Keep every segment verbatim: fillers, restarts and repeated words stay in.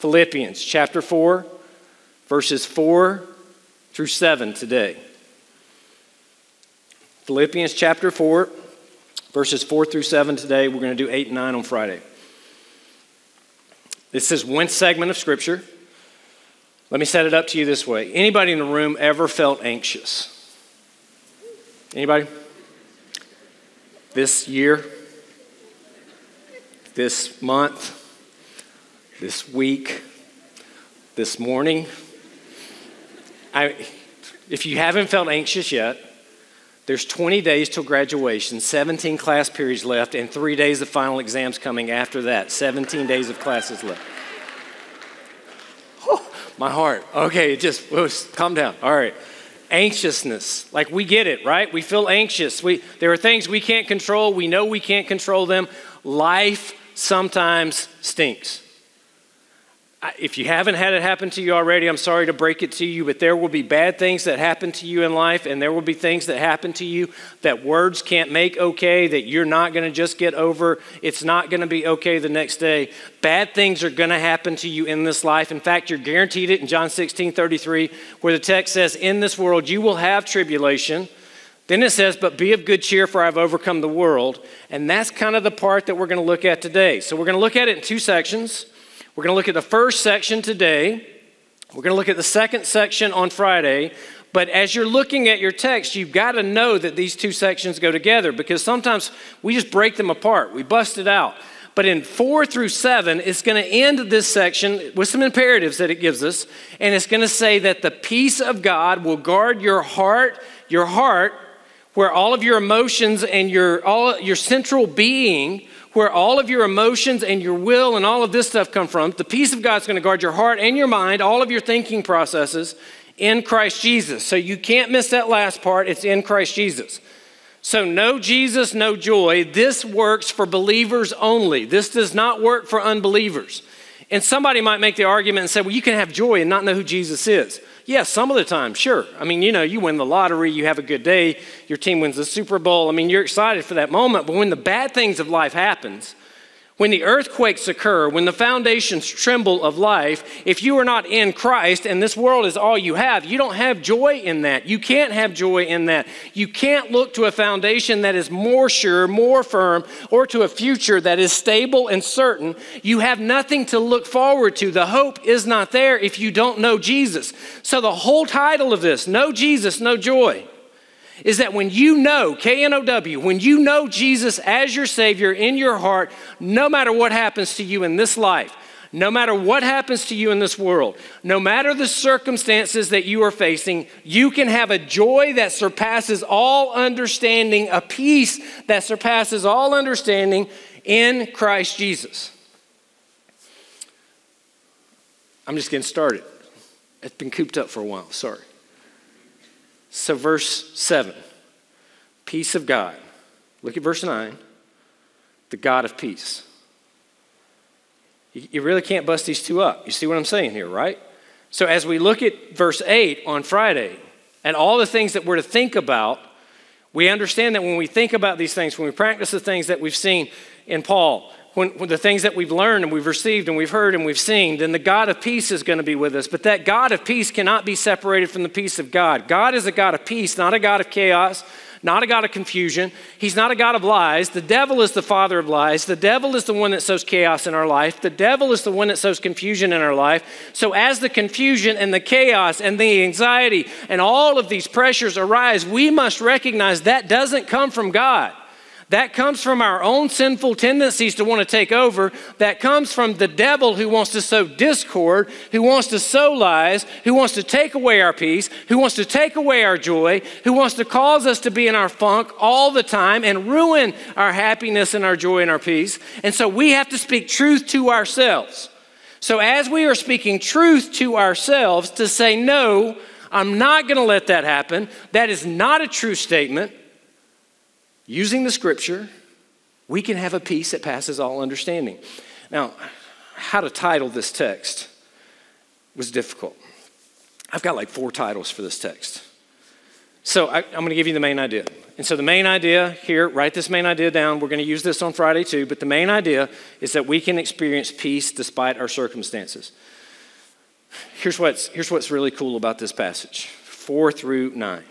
Philippians chapter four, verses four through seven today. Philippians chapter four, verses four through seven today. We're going to do eight and nine on Friday. This is one segment of Scripture. Let me set it up to you this way. Anybody in the room ever felt anxious? Anybody? This year? This month? This week? This morning? I, if you haven't felt anxious yet, there's twenty days till graduation, seventeen class periods left, and three days of final exams coming after that. seventeen days of classes left. My heart. Okay, it just, just calm down. All right. Anxiousness. Like, we get it, right? We feel anxious. We there are things we can't control. We know we can't control them. Life sometimes stinks. I, if you haven't had it happen to you already, I'm sorry to break it to you, but there will be bad things that happen to you in life, and there will be things that happen to you that words can't make okay, that you're not going to just get over. It's not going to be okay the next day. Bad things are going to happen to you in this life. In fact, you're guaranteed it in John sixteen thirty-three, where the text says, in this world you will have tribulation. Then it says, but be of good cheer, for I've overcome the world. And that's kind of the part that we're going to look at today. So we're going to look at it in two sections. We're going to look at the first section today. We're going to look at the second section on Friday. But as you're looking at your text, you've got to know that these two sections go together, because sometimes we just break them apart. We bust it out. But in four through seven, it's going to end this section with some imperatives that it gives us. And it's going to say that the peace of God will guard your heart, your heart, where all of your emotions and your, all, your central being, where all of your emotions and your will and all of this stuff come from. The peace of God's going to guard your heart and your mind, all of your thinking processes in Christ Jesus. So you can't miss that last part. It's in Christ Jesus. So no Jesus, no joy. This works for believers only. This does not work for unbelievers. And somebody might make the argument and say, well, you can have joy and not know who Jesus is. Yeah, some of the time, sure. I mean, you know, you win the lottery, you have a good day, your team wins the Super Bowl. I mean, you're excited for that moment, but when the bad things of life happens, when the earthquakes occur, when the foundations tremble of life, if you are not in Christ and this world is all you have, you don't have joy in that. You can't have joy in that. You can't look to a foundation that is more sure, more firm, or to a future that is stable and certain. You have nothing to look forward to. The hope is not there if you don't know Jesus. So the whole title of this, No Jesus, No Joy, is that when you know, K N O W, when you know Jesus as your Savior in your heart, no matter what happens to you in this life, no matter what happens to you in this world, no matter the circumstances that you are facing, you can have a joy that surpasses all understanding, a peace that surpasses all understanding in Christ Jesus. I'm just getting started. It's been cooped up for a while, sorry. So verse seven, peace of God. Look at verse nine, the God of peace. You, you really can't bust these two up. You see what I'm saying here, right? So as we look at verse eight on Friday and all the things that we're to think about, we understand that when we think about these things, when we practice the things that we've seen in Paul, When, when the things that we've learned and we've received and we've heard and we've seen, then the God of peace is going to be with us. But that God of peace cannot be separated from the peace of God. God is a God of peace, not a God of chaos, not a God of confusion. He's not a God of lies. The devil is the father of lies. The devil is the one that sows chaos in our life. The devil is the one that sows confusion in our life. So as the confusion and the chaos and the anxiety and all of these pressures arise, we must recognize that doesn't come from God. That comes from our own sinful tendencies to want to take over. That comes from the devil, who wants to sow discord, who wants to sow lies, who wants to take away our peace, who wants to take away our joy, who wants to cause us to be in our funk all the time and ruin our happiness and our joy and our peace. And so we have to speak truth to ourselves. So as we are speaking truth to ourselves, to say, no, I'm not going to let that happen. That is not a true statement. Using the Scripture, we can have a peace that passes all understanding. Now, how to title this text was difficult. I've got like four titles for this text. So I, I'm going to give you the main idea. And so the main idea here, write this main idea down. We're going to use this on Friday too. But the main idea is that we can experience peace despite our circumstances. Here's what's, here's what's really cool about this passage, four through nine,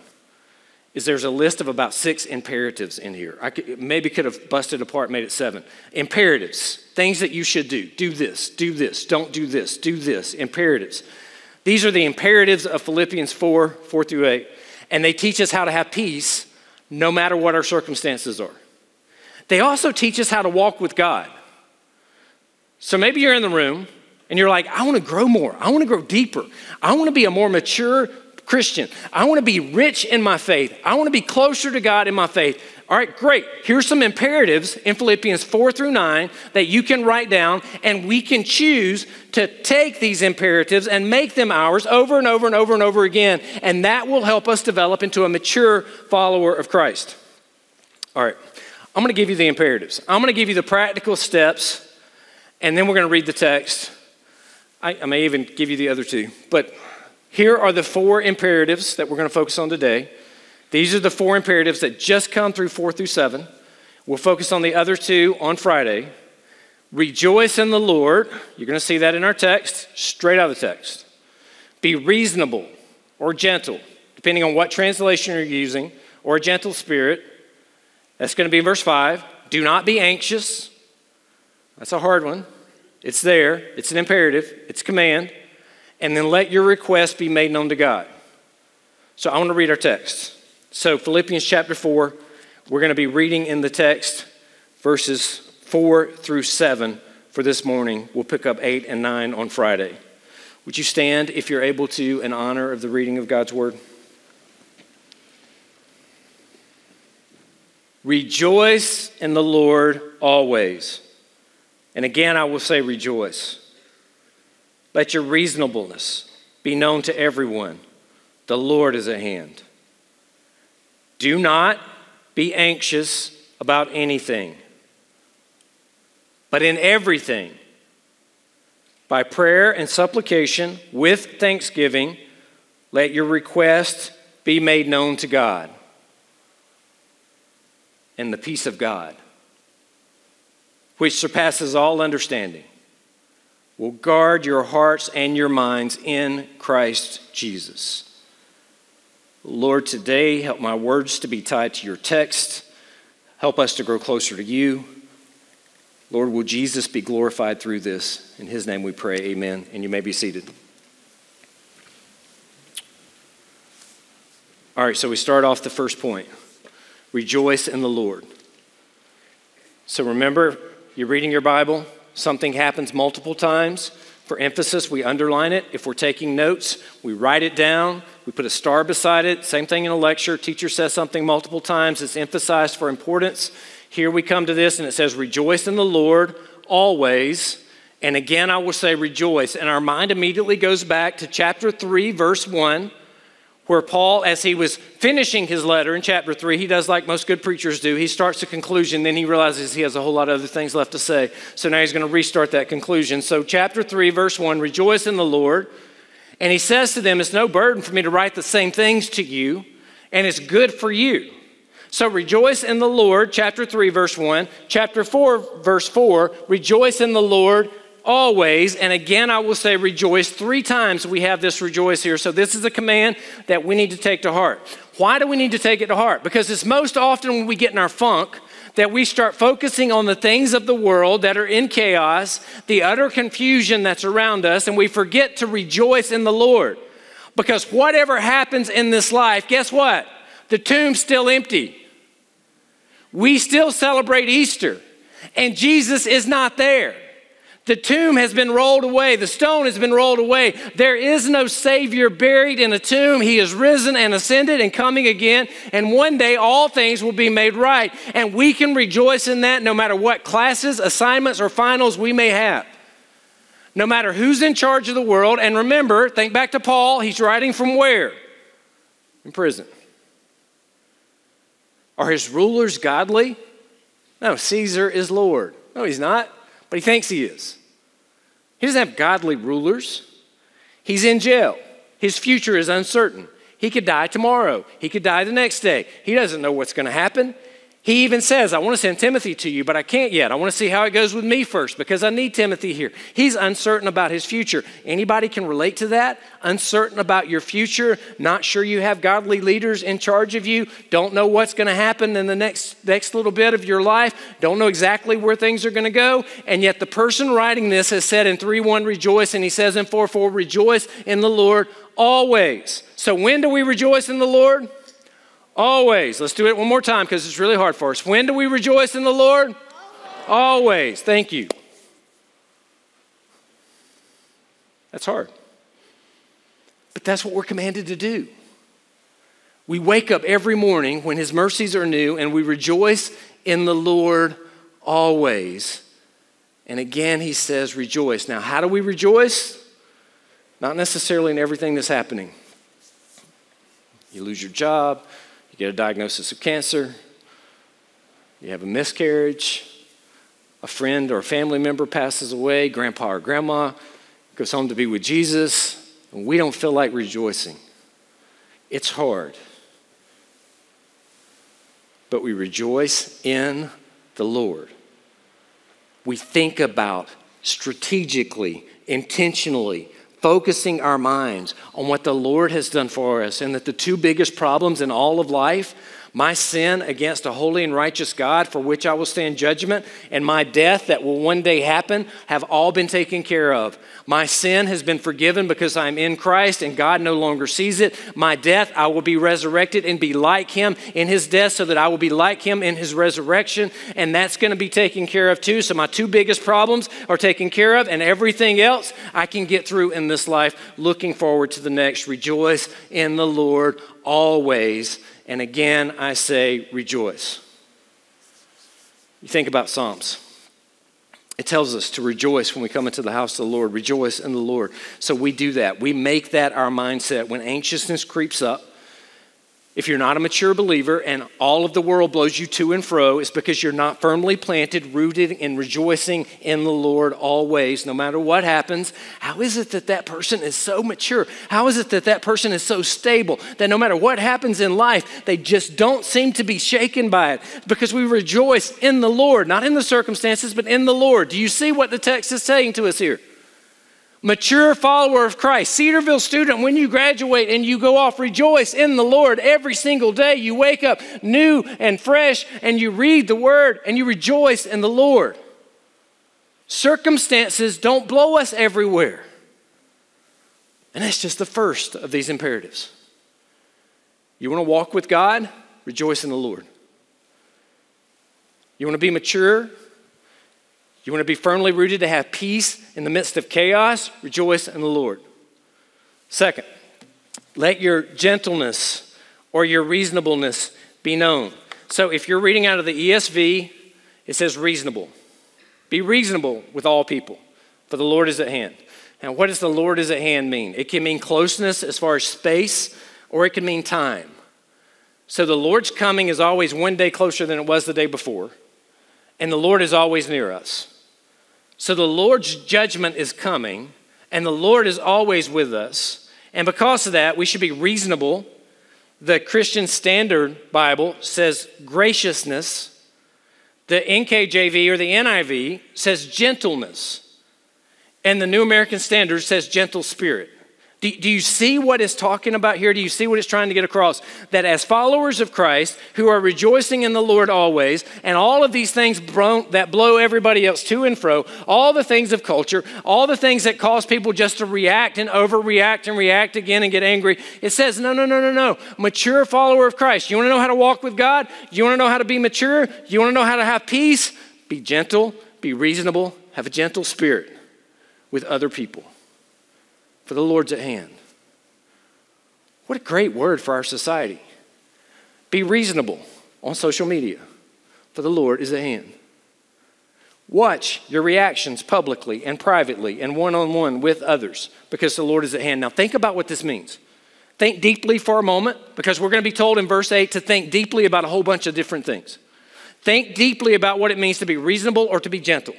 is there's a list of about six imperatives in here. I could, maybe could have busted apart, made it seven. Imperatives, things that you should do. Do this, do this, don't do this, do this. Imperatives. These are the imperatives of Philippians four, four through eight. And they teach us how to have peace no matter what our circumstances are. They also teach us how to walk with God. So maybe you're in the room and you're like, I want to grow more. I want to grow deeper. I want to be a more mature Christian. I want to be rich in my faith. I want to be closer to God in my faith. All right, great. Here's some imperatives in Philippians four through nine that you can write down, and we can choose to take these imperatives and make them ours over and over and over and over again, and that will help us develop into a mature follower of Christ. All right, I'm going to give you the imperatives. I'm going to give you the practical steps, and then we're going to read the text. I, I may even give you the other two, but here are the four imperatives that we're going to focus on today. These are the four imperatives that just come through four through seven. We'll focus on the other two on Friday. Rejoice in the Lord. You're going to see that in our text, straight out of the text. Be reasonable or gentle, depending on what translation you're using, or a gentle spirit. That's going to be in verse five. Do not be anxious. That's a hard one. It's there. It's an imperative. It's a command. And then let your request be made known to God. So I want to read our text. So Philippians chapter four, we're going to be reading in the text verses four through seven for this morning. We'll pick up eight and nine on Friday. Would you stand, if you're able to, in honor of the reading of God's word? Rejoice in the Lord always. And again, I will say rejoice. Let your reasonableness be known to everyone. The Lord is at hand. Do not be anxious about anything, but in everything, by prayer and supplication, with thanksgiving, let your requests be made known to God. And the peace of God, which surpasses all understanding, will guard your hearts and your minds in Christ Jesus. Lord, today, help my words to be tied to your text. Help us to grow closer to you. Lord, will Jesus be glorified through this? In his name we pray, amen. And you may be seated. All right, so we start off the first point. Rejoice in the Lord. So remember, you're reading your Bible. Something happens multiple times. For emphasis, we underline it. If we're taking notes, we write it down. We put a star beside it. Same thing in a lecture. Teacher says something multiple times. It's emphasized for importance. Here we come to this, and it says, rejoice in the Lord always. And again, I will say rejoice. And our mind immediately goes back to chapter three, verse one, where Paul, as he was finishing his letter in chapter three, he does like most good preachers do. He starts a conclusion, then he realizes he has a whole lot of other things left to say. So now he's going to restart that conclusion. So chapter three, verse one, rejoice in the Lord. And he says to them, it's no burden for me to write the same things to you, and it's good for you. So rejoice in the Lord, chapter three, verse one. Chapter four, verse four, rejoice in the Lord always, and again I will say rejoice. Three times we have this rejoice here. So this is a command that we need to take to heart. Why do we need to take it to heart? Because it's most often when we get in our funk that we start focusing on the things of the world that are in chaos, the utter confusion that's around us, and we forget to rejoice in the Lord. Because whatever happens in this life, guess what? The tomb's still empty. We still celebrate Easter, and Jesus is not there. The tomb has been rolled away. The stone has been rolled away. There is no Savior buried in a tomb. He is risen and ascended and coming again. And one day all things will be made right. And we can rejoice in that no matter what classes, assignments, or finals we may have. No matter who's in charge of the world. And remember, think back to Paul. He's writing from where? In prison. Are his rulers godly? No, Caesar is Lord. No, he's not. But he thinks he is. He doesn't have godly rulers. He's in jail. His future is uncertain. He could die tomorrow. He could die the next day. He doesn't know what's going to happen. He even says, I want to send Timothy to you, but I can't yet. I want to see how it goes with me first because I need Timothy here. He's uncertain about his future. Anybody can relate to that? Uncertain about your future, not sure you have godly leaders in charge of you, don't know what's going to happen in the next, next little bit of your life, don't know exactly where things are going to go, and yet the person writing this has said in three one, rejoice, and he says in four four, rejoice in the Lord always. So when do we rejoice in the Lord? Always. Let's do it one more time because it's really hard for us. When do we rejoice in the Lord? Always. Always. Thank you. That's hard. But that's what we're commanded to do. We wake up every morning when His mercies are new and we rejoice in the Lord always. And again, He says rejoice. Now, how do we rejoice? Not necessarily in everything that's happening. You lose your job. You get a diagnosis of cancer, you have a miscarriage, a friend or a family member passes away, grandpa or grandma goes home to be with Jesus, and we don't feel like rejoicing. It's hard. But we rejoice in the Lord. We think about strategically, intentionally, focusing our minds on what the Lord has done for us, and that the two biggest problems in all of life, my sin against a holy and righteous God for which I will stand judgment, and my death that will one day happen, have all been taken care of. My sin has been forgiven because I'm in Christ and God no longer sees it. My death, I will be resurrected and be like Him in His death so that I will be like Him in His resurrection, and that's going to be taken care of too. So my two biggest problems are taken care of, and everything else I can get through in this life looking forward to the next. Rejoice in the Lord always. And again, I say, rejoice. You think about Psalms. It tells us to rejoice when we come into the house of the Lord. Rejoice in the Lord. So we do that. We make that our mindset. When anxiousness creeps up, if you're not a mature believer and all of the world blows you to and fro, it's because you're not firmly planted, rooted, and rejoicing in the Lord always, no matter what happens. How is it that that person is so mature? How is it that that person is so stable that no matter what happens in life, they just don't seem to be shaken by it? Because we rejoice in the Lord, not in the circumstances, but in the Lord. Do you see what the text is saying to us here? Mature follower of Christ. Cedarville student, when you graduate and you go off, rejoice in the Lord every single day. You wake up new and fresh and you read the Word and you rejoice in the Lord. Circumstances don't blow us everywhere. And that's just the first of these imperatives. You want to walk with God? Rejoice in the Lord. You want to be mature? You want to be firmly rooted to have peace in the midst of chaos? Rejoice in the Lord. Second, let your gentleness or your reasonableness be known. So if you're reading out of the E S V, it says reasonable. Be reasonable with all people, for the Lord is at hand. Now, what does the Lord is at hand mean? It can mean closeness as far as space, or it can mean time. So the Lord's coming is always one day closer than it was the day before. And the Lord is always near us. So the Lord's judgment is coming, and the Lord is always with us. And because of that, we should be reasonable. The Christian Standard Bible says graciousness. The N K J V or the N I V says gentleness. And the New American Standard says gentle spirit. Do, do you see what it's talking about here? Do you see what it's trying to get across? That as followers of Christ, who are rejoicing in the Lord always, and all of these things blow, that blow everybody else to and fro, all the things of culture, all the things that cause people just to react and overreact and react again and get angry, it says, no, no, no, no, no. Mature follower of Christ. You want to know how to walk with God? You want to know how to be mature? You want to know how to have peace? Be gentle, be reasonable, have a gentle spirit with other people. For the Lord's at hand. What a great word for our society. Be reasonable on social media, for the Lord is at hand. Watch your reactions publicly and privately and one-on-one with others, because the Lord is at hand. Now think about what this means. Think deeply for a moment, because we're going to be told in verse eight to think deeply about a whole bunch of different things. Think deeply about what it means to be reasonable or to be gentle.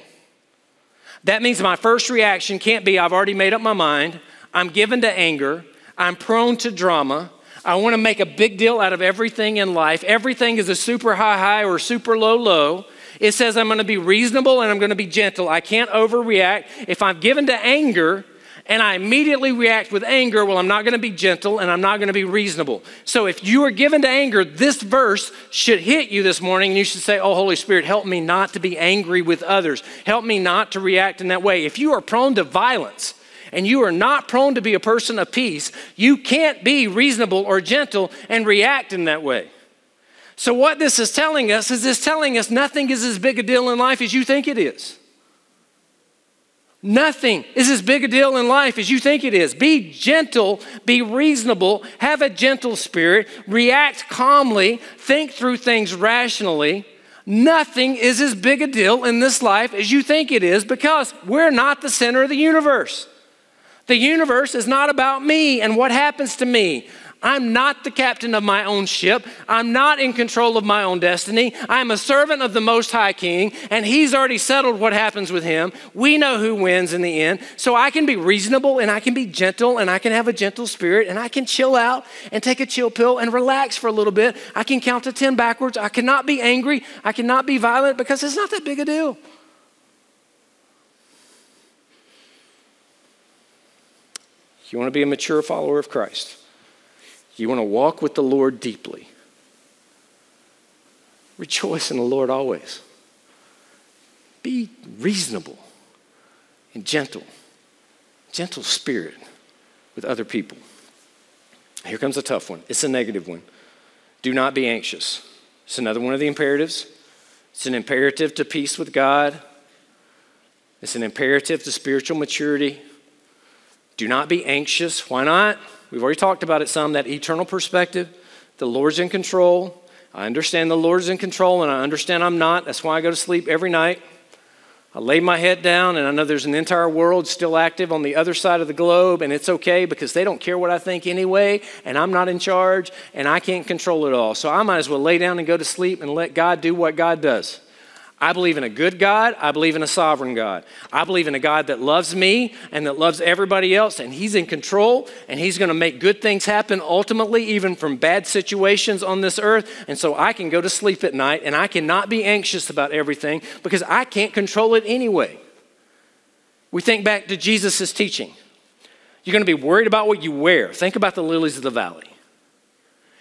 That means my first reaction can't be I've already made up my mind. I'm given to anger, I'm prone to drama, I want to make a big deal out of everything in life. Everything is a super high high or super low low. It says I'm going to be reasonable and I'm going to be gentle. I can't overreact. If I'm given to anger and I immediately react with anger, well, I'm not going to be gentle and I'm not going to be reasonable. So if you are given to anger, this verse should hit you this morning and you should say, oh, Holy Spirit, help me not to be angry with others. Help me not to react in that way. If you are prone to violence, and you are not prone to be a person of peace, you can't be reasonable or gentle and react in that way. So what this is telling us is it's telling us nothing is as big a deal in life as you think it is. Nothing is as big a deal in life as you think it is. Be gentle, be reasonable, have a gentle spirit, react calmly, think through things rationally. Nothing is as big a deal in this life as you think it is because we're not the center of the universe. The universe is not about me and what happens to me. I'm not the captain of my own ship. I'm not in control of my own destiny. I'm a servant of the Most High King, and he's already settled what happens with him. We know who wins in the end. So I can be reasonable, and I can be gentle, and I can have a gentle spirit, and I can chill out and take a chill pill and relax for a little bit. I can count to ten backwards. I cannot be angry. I cannot be violent because it's not that big a deal. You want to be a mature follower of Christ. You want to walk with the Lord deeply. Rejoice in the Lord always. Be reasonable and gentle. Gentle spirit with other people. Here comes a tough one. It's a negative one. Do not be anxious. It's another one of the imperatives. It's an imperative to peace with God. It's an imperative to spiritual maturity. Do not be anxious. Why not? We've already talked about it some, that eternal perspective. The Lord's in control. I understand the Lord's in control, and I understand I'm not. That's why I go to sleep every night. I lay my head down, and I know there's an entire world still active on the other side of the globe, and it's okay because they don't care what I think anyway, and I'm not in charge, and I can't control it all. So I might as well lay down and go to sleep and let God do what God does. I believe in a good God. I believe in a sovereign God. I believe in a God that loves me and that loves everybody else, and he's in control, and he's going to make good things happen ultimately, even from bad situations on this earth. And so I can go to sleep at night, and I cannot be anxious about everything because I can't control it anyway. We think back to Jesus' teaching. You're going to be worried about what you wear. Think about the lilies of the valley.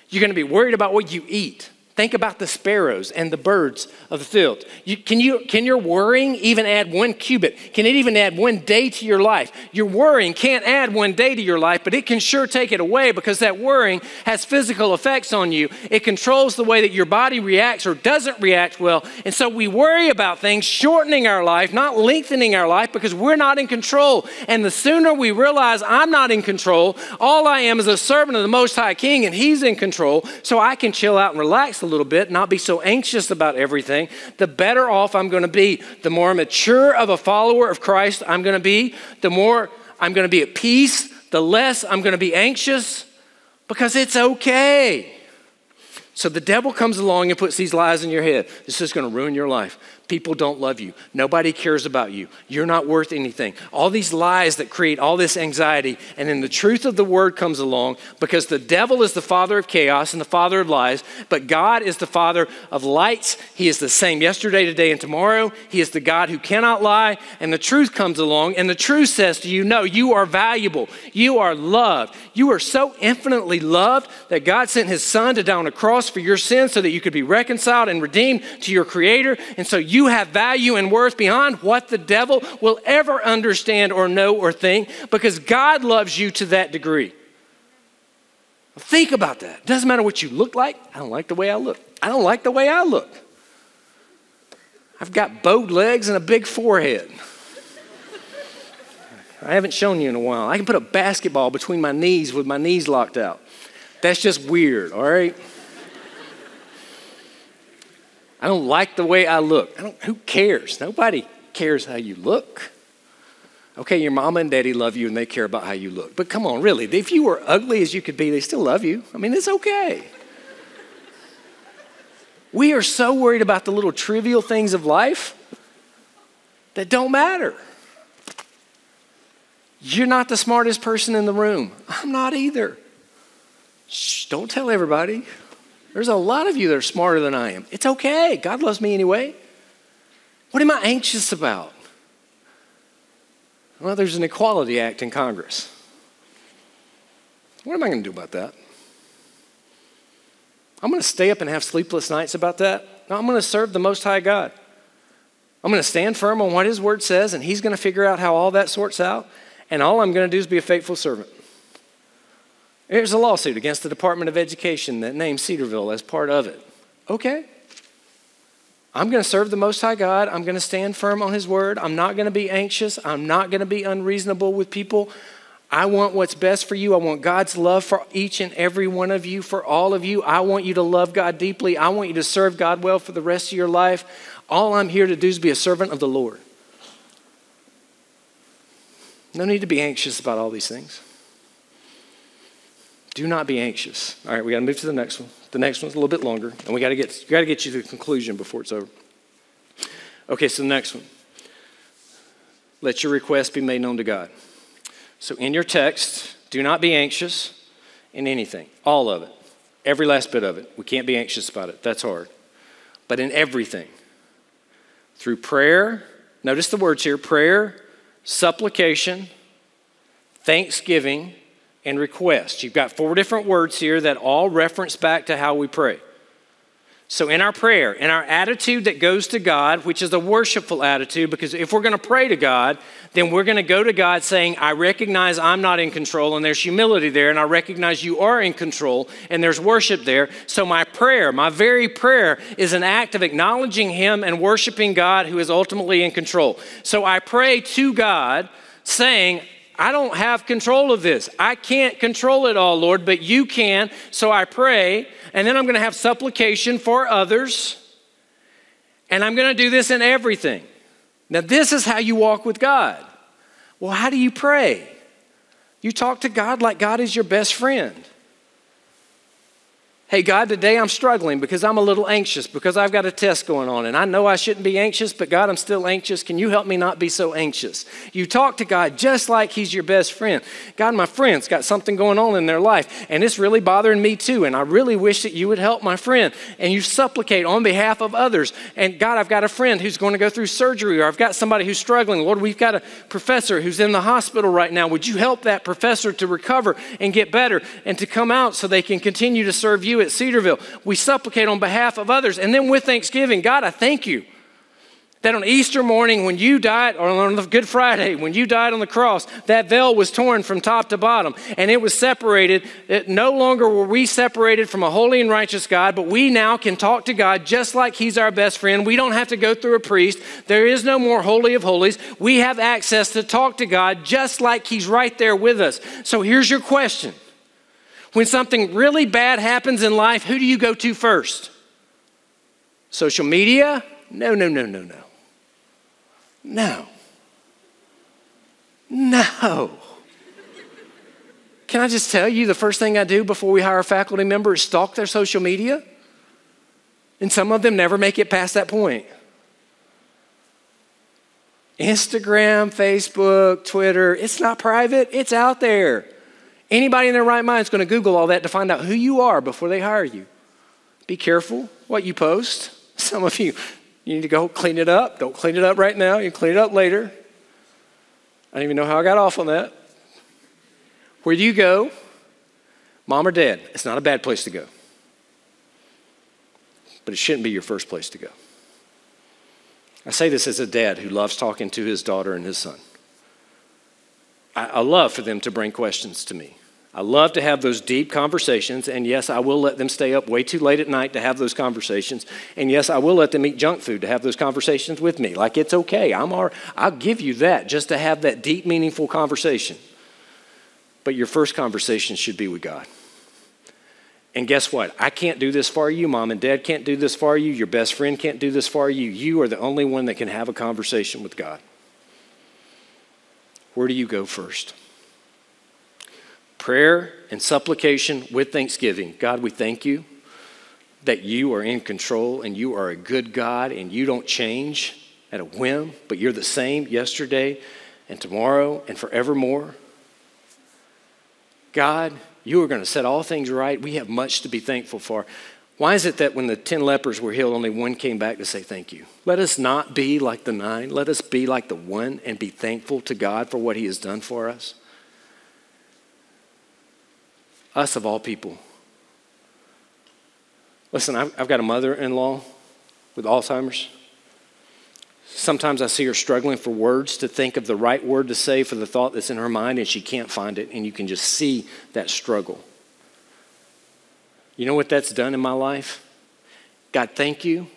You're going to be worried about what you eat. Think about the sparrows and the birds of the field. You, can, you, can your worrying even add one cubit? Can it even add one day to your life? Your worrying can't add one day to your life, but it can sure take it away because that worrying has physical effects on you. It controls the way that your body reacts or doesn't react well. And so we worry about things shortening our life, not lengthening our life because we're not in control. And the sooner we realize I'm not in control, all I am is a servant of the Most High King and he's in control, so I can chill out and relax a little bit, not be so anxious about everything, the better off I'm going to be. The more mature of a follower of Christ I'm going to be, the more I'm going to be at peace, the less I'm going to be anxious because it's okay. So the devil comes along and puts these lies in your head. This is going to ruin your life. People don't love you. Nobody cares about you. You're not worth anything. All these lies that create all this anxiety. And then the truth of the word comes along because the devil is the father of chaos and the father of lies, but God is the father of lights. He is the same yesterday, today, and tomorrow. He is the God who cannot lie. And the truth comes along and the truth says to you, no, you are valuable. You are loved. You are so infinitely loved that God sent his son to die on a cross for your sins so that you could be reconciled and redeemed to your creator. And so you You have value and worth beyond what the devil will ever understand or know or think because God loves you to that degree. Think about that. It doesn't matter what you look like. I don't like the way I look. I don't like the way I look. I've got bowed legs and a big forehead. I haven't shown you in a while. I can put a basketball between my knees with my knees locked out. That's just weird, all right? I don't like the way I look. I don't, who cares? Nobody cares how you look. Okay, your mama and daddy love you and they care about how you look. But come on, really, if you were ugly as you could be, they still love you. I mean, it's okay. We are so worried about the little trivial things of life that don't matter. You're not the smartest person in the room. I'm not either. Shh, don't tell everybody. There's a lot of you that are smarter than I am. It's okay. God loves me anyway. What am I anxious about? Well, there's an Equality Act in Congress. What am I going to do about that? I'm going to stay up and have sleepless nights about that. No, I'm going to serve the Most High God. I'm going to stand firm on what His Word says, and He's going to figure out how all that sorts out, and all I'm going to do is be a faithful servant. Here's a lawsuit against the Department of Education that named Cedarville as part of it. Okay. I'm going to serve the Most High God. I'm going to stand firm on His Word. I'm not going to be anxious. I'm not going to be unreasonable with people. I want what's best for you. I want God's love for each and every one of you, for all of you. I want you to love God deeply. I want you to serve God well for the rest of your life. All I'm here to do is be a servant of the Lord. No need to be anxious about all these things. Do not be anxious. All right, we got to move to the next one. The next one's a little bit longer, and we got to get got to get you to the conclusion before it's over. Okay, so the next one. Let your requests be made known to God. So in your text, do not be anxious in anything. All of it. Every last bit of it. We can't be anxious about it. That's hard. But in everything. Through prayer, notice the words here, prayer, supplication, thanksgiving, and request. You've got four different words here that all reference back to how we pray. So in our prayer, in our attitude that goes to God, which is a worshipful attitude, because if we're going to pray to God, then we're going to go to God saying, I recognize I'm not in control, and there's humility there, and I recognize you are in control, and there's worship there. So my prayer, my very prayer, is an act of acknowledging Him and worshiping God who is ultimately in control. So I pray to God saying, I don't have control of this. I can't control it all, Lord, but you can. So I pray, and then I'm going to have supplication for others, and I'm going to do this in everything. Now, this is how you walk with God. Well, how do you pray? You talk to God like God is your best friend. Hey, God, today I'm struggling because I'm a little anxious, because I've got a test going on, and I know I shouldn't be anxious, but God, I'm still anxious. Can you help me not be so anxious? You talk to God just like He's your best friend. God, my friend's got something going on in their life, and it's really bothering me too, and I really wish that you would help my friend. And you supplicate on behalf of others. And God, I've got a friend who's going to go through surgery, or I've got somebody who's struggling. Lord, we've got a professor who's in the hospital right now. Would you help that professor to recover and get better and to come out so they can continue to serve you at Cedarville? We supplicate on behalf of others. And then with thanksgiving, God, I thank you that on Easter morning when you died, or on Good Friday, when you died on the cross, that veil was torn from top to bottom, and it was separated. It, no longer were we separated from a holy and righteous God, but we now can talk to God just like He's our best friend. We don't have to go through a priest. There is no more holy of holies. We have access to talk to God just like He's right there with us. So here's your question. When something really bad happens in life, who do you go to first? Social media? No, no, no, no, no. No. No. Can I just tell you the first thing I do before we hire a faculty member is stalk their social media? And some of them never make it past that point. Instagram, Facebook, Twitter, it's not private, it's out there. Anybody in their right mind is going to Google all that to find out who you are before they hire you. Be careful what you post. Some of you, you need to go clean it up. Don't clean it up right now. You clean it up later. I don't even know how I got off on that. Where do you go? Mom or dad? It's not a bad place to go. But it shouldn't be your first place to go. I say this as a dad who loves talking to his daughter and his son. I, I love for them to bring questions to me. I love to have those deep conversations, and yes, I will let them stay up way too late at night to have those conversations, and yes, I will let them eat junk food to have those conversations with me. Like, it's okay. I'm all, I'll give you that just to have that deep, meaningful conversation. But your first conversation should be with God. And guess what? I can't do this for you. Mom and Dad can't do this for you. Your best friend can't do this for you. You are the only one that can have a conversation with God. Where do you go first? Prayer and supplication with thanksgiving. God, we thank you that you are in control, and you are a good God, and you don't change at a whim, but you're the same yesterday and tomorrow and forevermore. God, You are going to set all things right. We have much to be thankful for. Why is it that when the ten lepers were healed, only one came back to say thank you? Let us not be like the nine. Let us be like the one and be thankful to God for what he has done for us. Us of all people. Listen, I've, I've got a mother-in-law with Alzheimer's. Sometimes I see her struggling for words to think of the right word to say for the thought that's in her mind, and she can't find it, and you can just see that struggle. You know what that's done in my life? God, thank you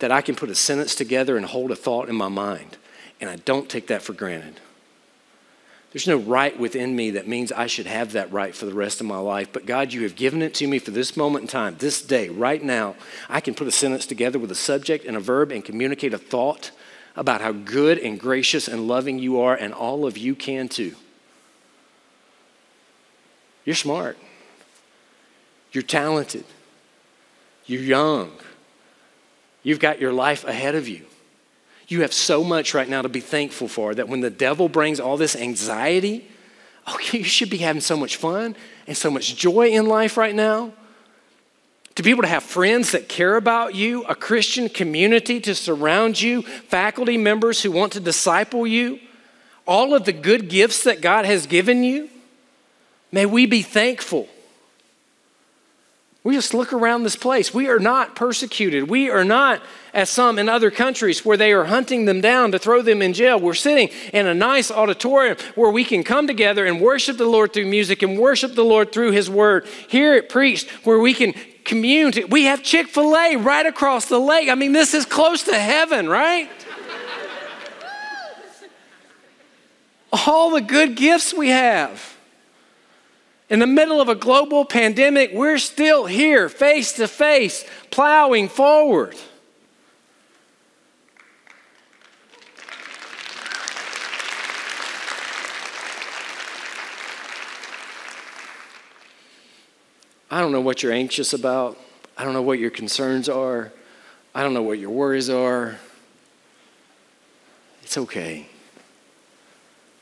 that I can put a sentence together and hold a thought in my mind, and I don't take that for granted. There's no right within me that means I should have that right for the rest of my life. But God, you have given it to me for this moment in time, this day, right now. I can put a sentence together with a subject and a verb and communicate a thought about how good and gracious and loving you are, and all of you can too. You're smart. You're talented. You're young. You've got your life ahead of you. You have so much right now to be thankful for that when the devil brings all this anxiety, oh, you should be having so much fun and so much joy in life right now. To be able to have friends that care about you, a Christian community to surround you, faculty members who want to disciple you, all of the good gifts that God has given you, may we be thankful. We just look around this place. We are not persecuted. We are not, as some in other countries, where they are hunting them down to throw them in jail. We're sitting in a nice auditorium where we can come together and worship the Lord through music and worship the Lord through his word. Hear it preached, where we can commune. To, we have Chick-fil-A right across the lake. I mean, this is close to heaven, right? All the good gifts we have. In the middle of a global pandemic, we're still here, face to face, plowing forward. I don't know what you're anxious about. I don't know what your concerns are. I don't know what your worries are. It's okay.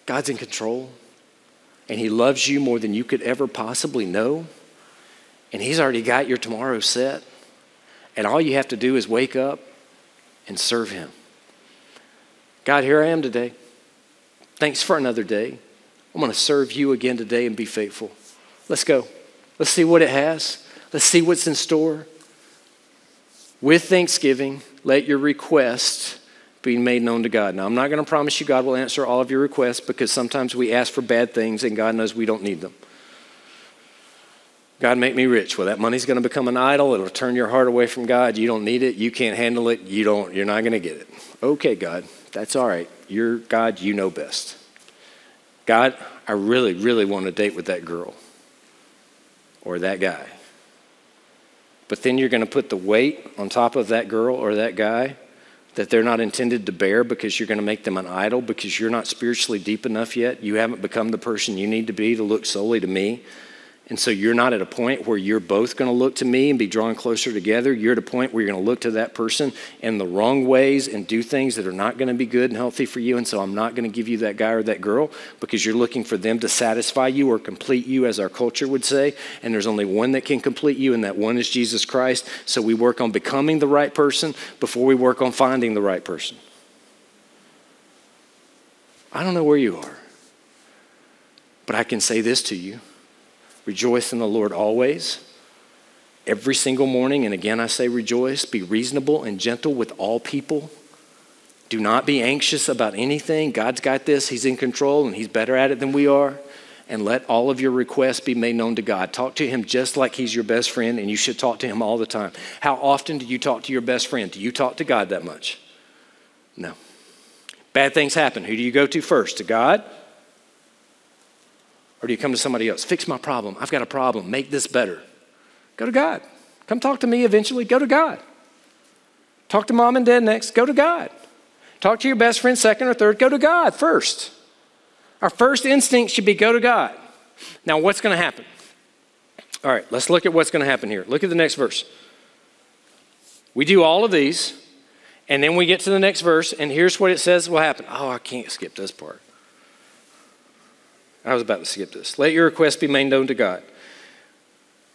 God's in control. And he loves you more than you could ever possibly know. And he's already got your tomorrow set. And all you have to do is wake up and serve him. God, here I am today. Thanks for another day. I'm going to serve you again today and be faithful. Let's go. Let's see what it has. Let's see what's in store. With thanksgiving, let your requests be made known to God. Now, I'm not going to promise you God will answer all of your requests, because sometimes we ask for bad things and God knows we don't need them. God, make me rich. Well, that money's going to become an idol. It'll turn your heart away from God. You don't need it. You can't handle it. You don't, you're not going to get it. Okay, God, that's all right. You're God, you know best. God, I really, really want to date with that girl or that guy. But then you're going to put the weight on top of that girl or that guy that they're not intended to bear, because you're going to make them an idol, because you're not spiritually deep enough yet. You haven't become the person you need to be to look solely to me. And so you're not at a point where you're both going to look to me and be drawn closer together. You're at a point where you're going to look to that person in the wrong ways and do things that are not going to be good and healthy for you. And so I'm not going to give you that guy or that girl, because you're looking for them to satisfy you or complete you, as our culture would say. And there's only one that can complete you, and that one is Jesus Christ. So we work on becoming the right person before we work on finding the right person. I don't know where you are, but I can say this to you. Rejoice in the Lord always, every single morning. And again, I say rejoice. Be reasonable and gentle with all people. Do not be anxious about anything. God's got this. He's in control, and he's better at it than we are. And let all of your requests be made known to God. Talk to him just like he's your best friend, and you should talk to him all the time. How often do you talk to your best friend? Do you talk to God that much? No. Bad things happen. Who do you go to first? To God? Or do you come to somebody else? Fix my problem. I've got a problem. Make this better. Go to God. Come talk to me eventually. Go to God. Talk to mom and dad next. Go to God. Talk to your best friend second or third. Go to God first. Our first instinct should be go to God. Now, what's going to happen? All right, let's look at what's going to happen here. Look at the next verse. We do all of these, and then we get to the next verse, and here's what it says will happen. Oh, I can't skip this part. I was about to skip this. Let your request be made known to God.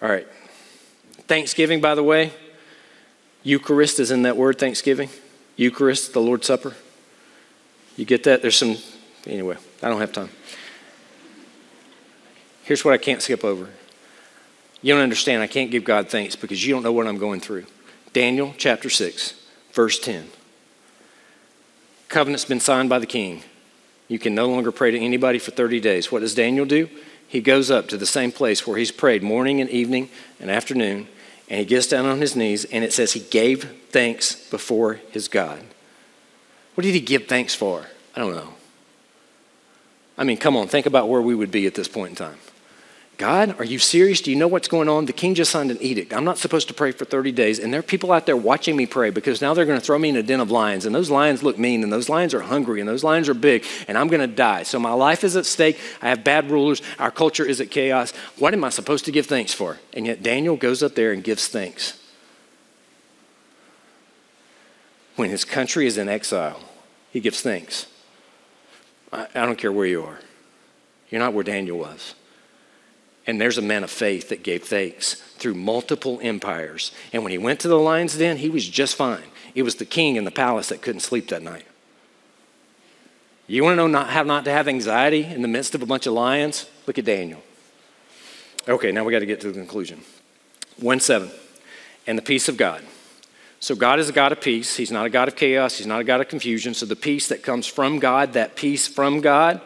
All right. Thanksgiving, by the way, Eucharist is in that word, Thanksgiving. Eucharist, the Lord's Supper. You get that? There's some, anyway, I don't have time. Here's what I can't skip over. You don't understand. I can't give God thanks because you don't know what I'm going through. Daniel chapter six, verse ten. Covenant's been signed by the king. You can no longer pray to anybody for thirty days. What does Daniel do? He goes up to the same place where he's prayed morning and evening and afternoon, and he gets down on his knees, and it says he gave thanks before his God. What did he give thanks for? I don't know. I mean, come on, think about where we would be at this point in time. God, are you serious? Do you know what's going on? The king just signed an edict. I'm not supposed to pray for thirty days, and there are people out there watching me pray because now they're going to throw me in a den of lions, and those lions look mean, and those lions are hungry, and those lions are big, and I'm going to die. So my life is at stake. I have bad rulers. Our culture is at chaos. What am I supposed to give thanks for? And yet Daniel goes up there and gives thanks. When his country is in exile, he gives thanks. I, I don't care where you are. You're not where Daniel was. And there's a man of faith that gave thanks through multiple empires. And when he went to the lion's den, he was just fine. It was the king in the palace that couldn't sleep that night. You want to know not, how not to have anxiety in the midst of a bunch of lions? Look at Daniel. Okay, now we got to get to the conclusion. one seven, and the peace of God. So God is a God of peace. He's not a God of chaos. He's not a God of confusion. So the peace that comes from God, that peace from God,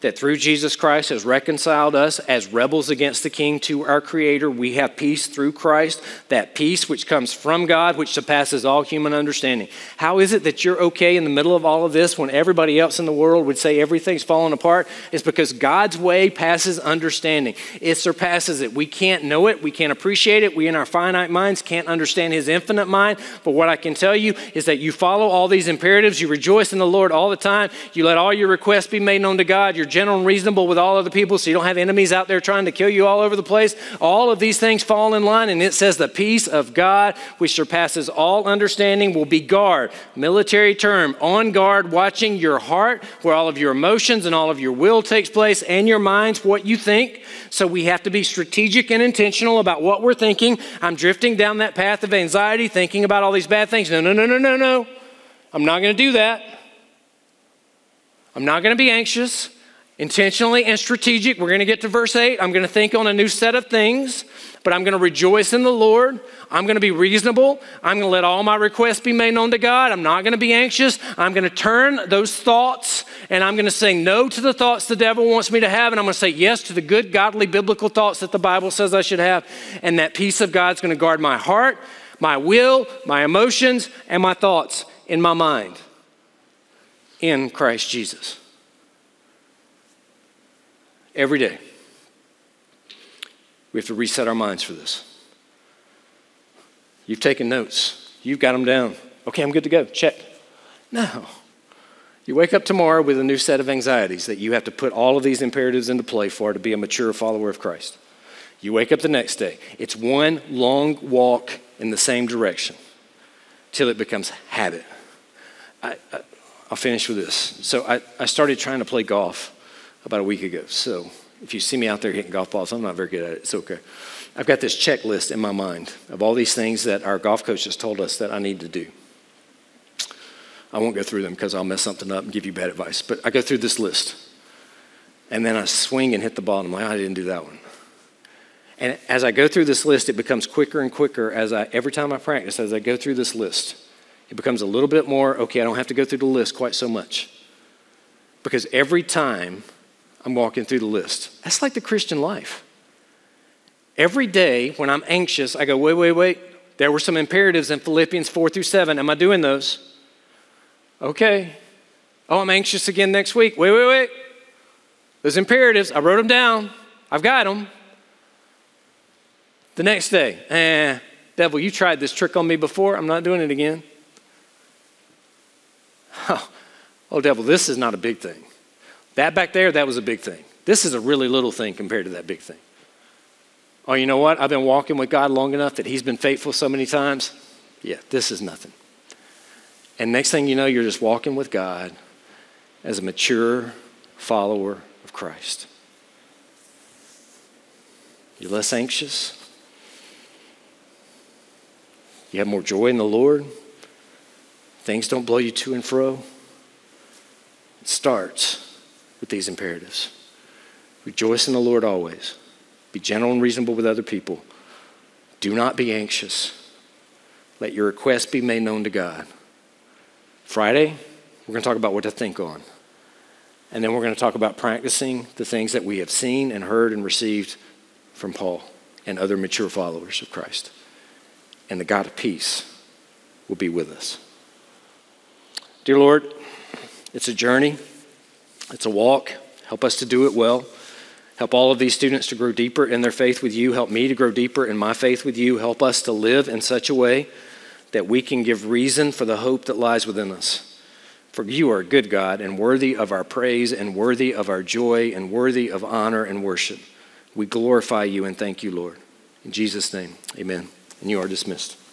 that through Jesus Christ has reconciled us as rebels against the King to our Creator. We have peace through Christ, that peace which comes from God, which surpasses all human understanding. How is it that you're okay in the middle of all of this when everybody else in the world would say everything's falling apart? It's because God's way passes understanding. It surpasses it. We can't know it. We can't appreciate it. We in our finite minds can't understand His infinite mind. But what I can tell you is that you follow all these imperatives. You rejoice in the Lord all the time. You let all your requests be made known to God. You're gentle and reasonable with all other people, so you don't have enemies out there trying to kill you all over the place. All of these things fall in line, and it says the peace of God, which surpasses all understanding, will be guard, military term, on guard, watching your heart, where all of your emotions and all of your will takes place, and your minds, what you think. So we have to be strategic and intentional about what we're thinking. I'm drifting down that path of anxiety, thinking about all these bad things. No, no, no, no, no, no. I'm not going to do that. I'm not going to be anxious. Intentionally and strategic. We're going to get to verse eight. I'm going to think on a new set of things, but I'm going to rejoice in the Lord. I'm going to be reasonable. I'm going to let all my requests be made known to God. I'm not going to be anxious. I'm going to turn those thoughts, and I'm going to say no to the thoughts the devil wants me to have, and I'm going to say yes to the good, godly, biblical thoughts that the Bible says I should have, and that peace of God's going to guard my heart, my will, my emotions, and my thoughts in my mind in Christ Jesus. Every day, we have to reset our minds for this. You've taken notes. You've got them down. Okay, I'm good to go. Check. No. You wake up tomorrow with a new set of anxieties that you have to put all of these imperatives into play for to be a mature follower of Christ. You wake up the next day. It's one long walk in the same direction till it becomes habit. I, I, I'll finish with this. So I, I started trying to play golf about a week ago. So if you see me out there hitting golf balls, I'm not very good at it. It's okay. I've got this checklist in my mind of all these things that our golf coach has told us that I need to do. I won't go through them because I'll mess something up and give you bad advice. But I go through this list. And then I swing and hit the ball, and I'm like, oh, I didn't do that one. And as I go through this list, it becomes quicker and quicker as I, every time I practice, as I go through this list, it becomes a little bit more, okay, I don't have to go through the list quite so much. Because every time I'm walking through the list. That's like the Christian life. Every day when I'm anxious, I go, wait, wait, wait. There were some imperatives in Philippians four through seven. Am I doing those? Okay. Oh, I'm anxious again next week. Wait, wait, wait. Those imperatives, I wrote them down. I've got them. The next day, eh, devil, you tried this trick on me before. I'm not doing it again. Oh, oh devil, this is not a big thing. That back there, that was a big thing. This is a really little thing compared to that big thing. Oh, you know what? I've been walking with God long enough that He's been faithful so many times. Yeah, this is nothing. And next thing you know, you're just walking with God as a mature follower of Christ. You're less anxious. You have more joy in the Lord. Things don't blow you to and fro. It starts with these imperatives. Rejoice in the Lord always. Be gentle and reasonable with other people. Do not be anxious. Let your requests be made known to God. Friday, we're going to talk about what to think on. And then we're going to talk about practicing the things that we have seen and heard and received from Paul and other mature followers of Christ. And the God of peace will be with us. Dear Lord, it's a journey. It's a walk. Help us to do it well. Help all of these students to grow deeper in their faith with you. Help me to grow deeper in my faith with you. Help us to live in such a way that we can give reason for the hope that lies within us. For you are a good God and worthy of our praise and worthy of our joy and worthy of honor and worship. We glorify you and thank you, Lord. In Jesus' name, amen. And you are dismissed.